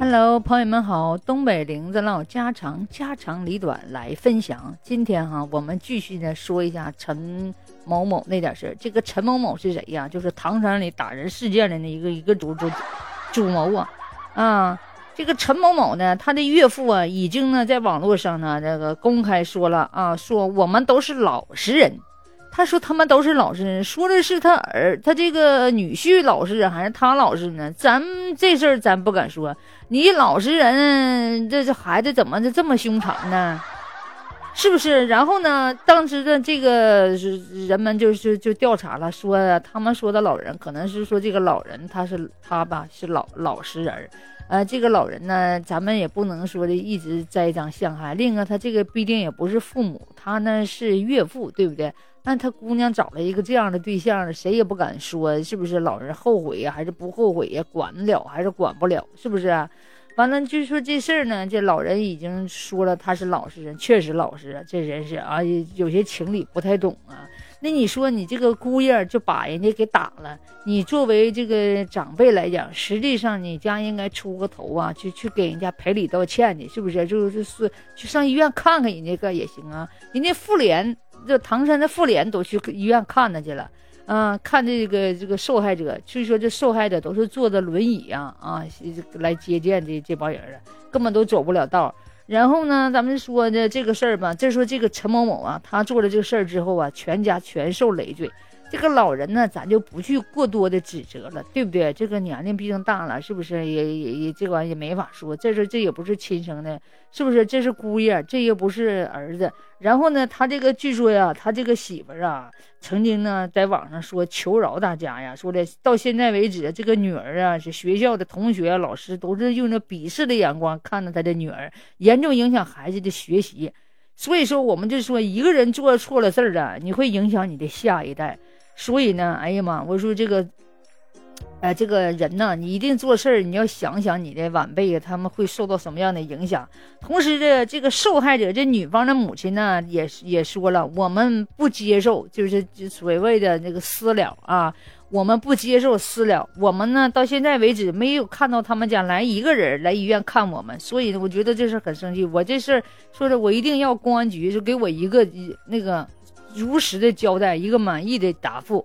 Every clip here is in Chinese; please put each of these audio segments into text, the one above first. Hello， 朋友们好，东北玲子唠家长里短来分享。今天我们继续呢说一下陈某某那点事。这个陈某某是谁呀？就是唐山里打人事件的一个主谋啊。这个陈某某呢，他的岳父啊，已经呢在网络上呢这个公开说了啊，说我们都是老实人。他说他们都是老实人，说的是他这个女婿老实人还是他老实呢？咱这事儿咱不敢说，你老实人这孩子怎么就这么凶残呢？是不是？然后呢，当时的这个人们就调查了，说他们说的老人可能是说这个老人他是老实人。这个老人呢，咱们也不能说的一直栽赃陷害。另一个，他这个必定也不是父母，他呢是岳父，对不对？那他姑娘找了一个这样的对象，谁也不敢说，是不是？老人后悔呀，还是不后悔呀？管得了还是管不了？是不是啊？完了，就说这事儿呢，这老人已经说了，他是老实人，确实老实，这人是啊，有些情理不太懂啊。那你说你这个姑爷就把人家给打了，你作为这个长辈来讲，实际上你家应该出个头啊，去给人家赔礼道歉的，是不是？就是去上医院看看人家个也行啊。人家妇联，这唐山的妇联都去医院看他去了啊，看这个受害者，所以说这受害者都是坐着轮椅啊来接见这帮人了，根本都走不了道。然后呢，咱们说的这个事儿吧，再说这个陈某某啊，他做了这个事儿之后啊，全家全受累赘。这个老人呢，咱就不去过多的指责了，对不对？这个年龄毕竟大了，是不是？也这玩意也没法说。再说这也不是亲生的，是不是？这是姑爷，这也不是儿子。然后呢，他这个据说呀，他这个媳妇儿啊，曾经呢在网上说求饶大家呀，说的到现在为止，这个女儿啊是学校的同学、老师都是用着鄙视的眼光看着他的女儿，严重影响孩子的学习。所以说，我们就说一个人做错了事儿啊，你会影响你的下一代。所以呢，哎呀妈，我说这个，这个人呢，你一定做事儿，你要想想你的晚辈他们会受到什么样的影响。同时这个受害者这女方的母亲呢，也说了，我们不接受，就是所谓的那个私了啊，我们不接受私了。我们呢，到现在为止没有看到他们家来一个人来医院看我们，所以我觉得这事很生气。我这事儿说的，我一定要公安局就给我一个那个。如实的交代，一个满意的答复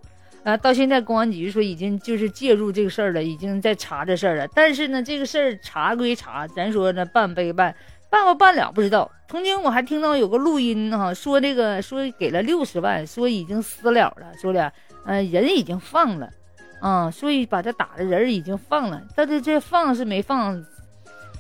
到现在公安局说已经就是介入这个事儿了，已经在查这事儿了。但是呢，这个事儿查归查，咱说呢办不办，办不办了不知道。曾经我还听到有个录音说这个说给了60万，说已经私了了，说了人已经放了啊，所以把他打的人已经放了，但是这放是没放。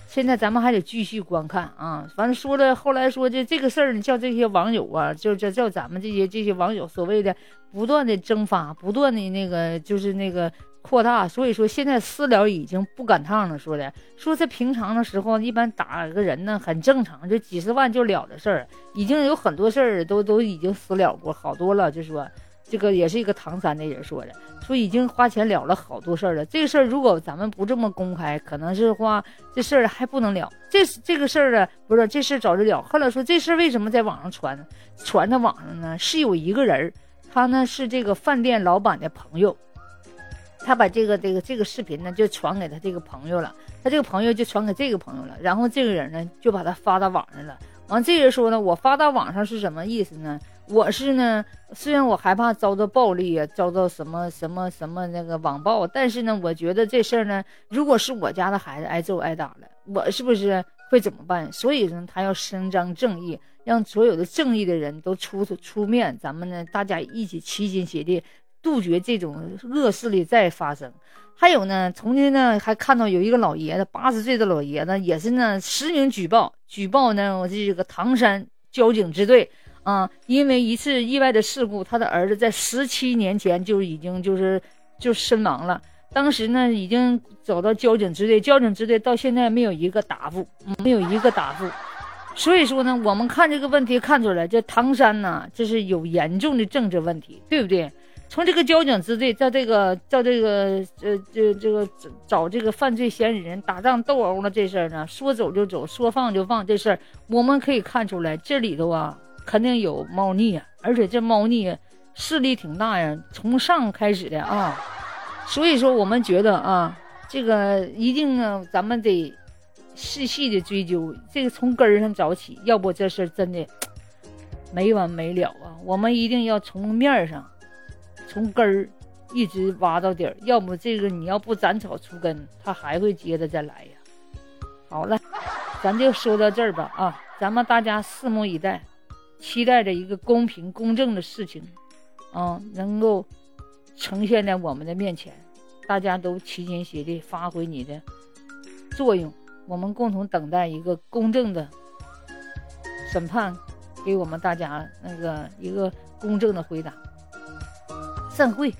现在咱们还得继续观看啊！反正说了，后来说这个事儿，叫这些网友啊，就叫咱们这些网友所谓的不断的蒸发，不断的那个就是那个扩大。所以说现在私了已经不赶趟了，说在平常的时候，一般打个人呢很正常，就几十万就了的事儿，已经有很多事儿都已经私了过好多了，就说。这个也是一个唐山的人说的，说已经花钱了好多事儿了。这个事儿如果咱们不这么公开，可能是话这事儿还不能了。这个事儿呢，不是这事儿早就了。后来说这事儿为什么在网上传到网上呢？是有一个人，他呢是这个饭店老板的朋友，他把这个视频呢就传给他这个朋友了，他这个朋友就传给这个朋友了，然后这个人呢就把他发到网上了。完，这人说呢，我发到网上是什么意思呢？我是呢，虽然我害怕遭到暴力啊，遭到什么那个网暴，但是呢，我觉得这事儿呢，如果是我家的孩子挨揍挨打了，我是不是会怎么办？所以呢，他要伸张正义，让所有的正义的人都出面，咱们呢，大家一起齐心协力，杜绝这种恶势力再发生。还有呢，从今呢还看到有一个老爷子，80岁的老爷子也是呢实名举报呢，我这个唐山交警支队。啊，因为一次意外的事故，他的儿子在17年前就已经就身亡了。当时呢，已经找到交警支队，交警支队到现在没有一个答复，所以说呢，我们看这个问题看出来，这唐山呢，这是有严重的政治问题，对不对？从这个交警支队到这个找这个犯罪嫌疑人打仗斗殴了这事儿呢，说走就走，说放就放这事儿，我们可以看出来这里头啊。肯定有猫腻，而且这猫腻势力挺大呀，从上开始的啊。所以说我们觉得啊，这个一定呢，咱们得细细的追究，这个从根儿上找起，要不这事真的没完没了啊！我们一定要从面上，从根儿一直挖到底儿，要不这个你要不斩草除根，它还会接着再来呀。好了，咱就说到这儿吧啊！咱们大家拭目以待，期待着一个公平公正的事情啊，能够呈现在我们的面前，大家都齐心协力发挥你的作用，我们共同等待一个公正的审判，给我们大家那个一个公正的回答。散会。